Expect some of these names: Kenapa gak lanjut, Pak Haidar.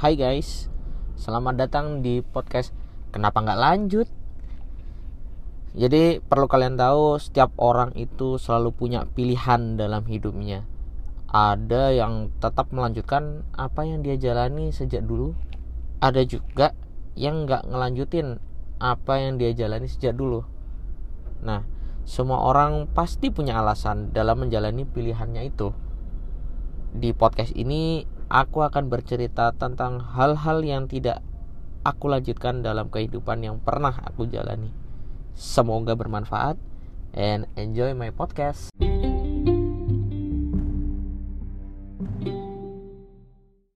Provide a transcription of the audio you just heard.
Hai guys, selamat datang di podcast Kenapa gak lanjut. Jadi perlu kalian tahu, setiap orang itu selalu punya pilihan dalam hidupnya. Ada yang tetap melanjutkan apa yang dia jalani sejak dulu, ada juga yang gak ngelanjutin apa yang dia jalani sejak dulu. Nah, semua orang pasti punya alasan dalam menjalani pilihannya itu. Di podcast ini aku akan bercerita tentang hal-hal yang tidak aku lanjutkan dalam kehidupan yang pernah aku jalani. Semoga bermanfaat and enjoy my podcast.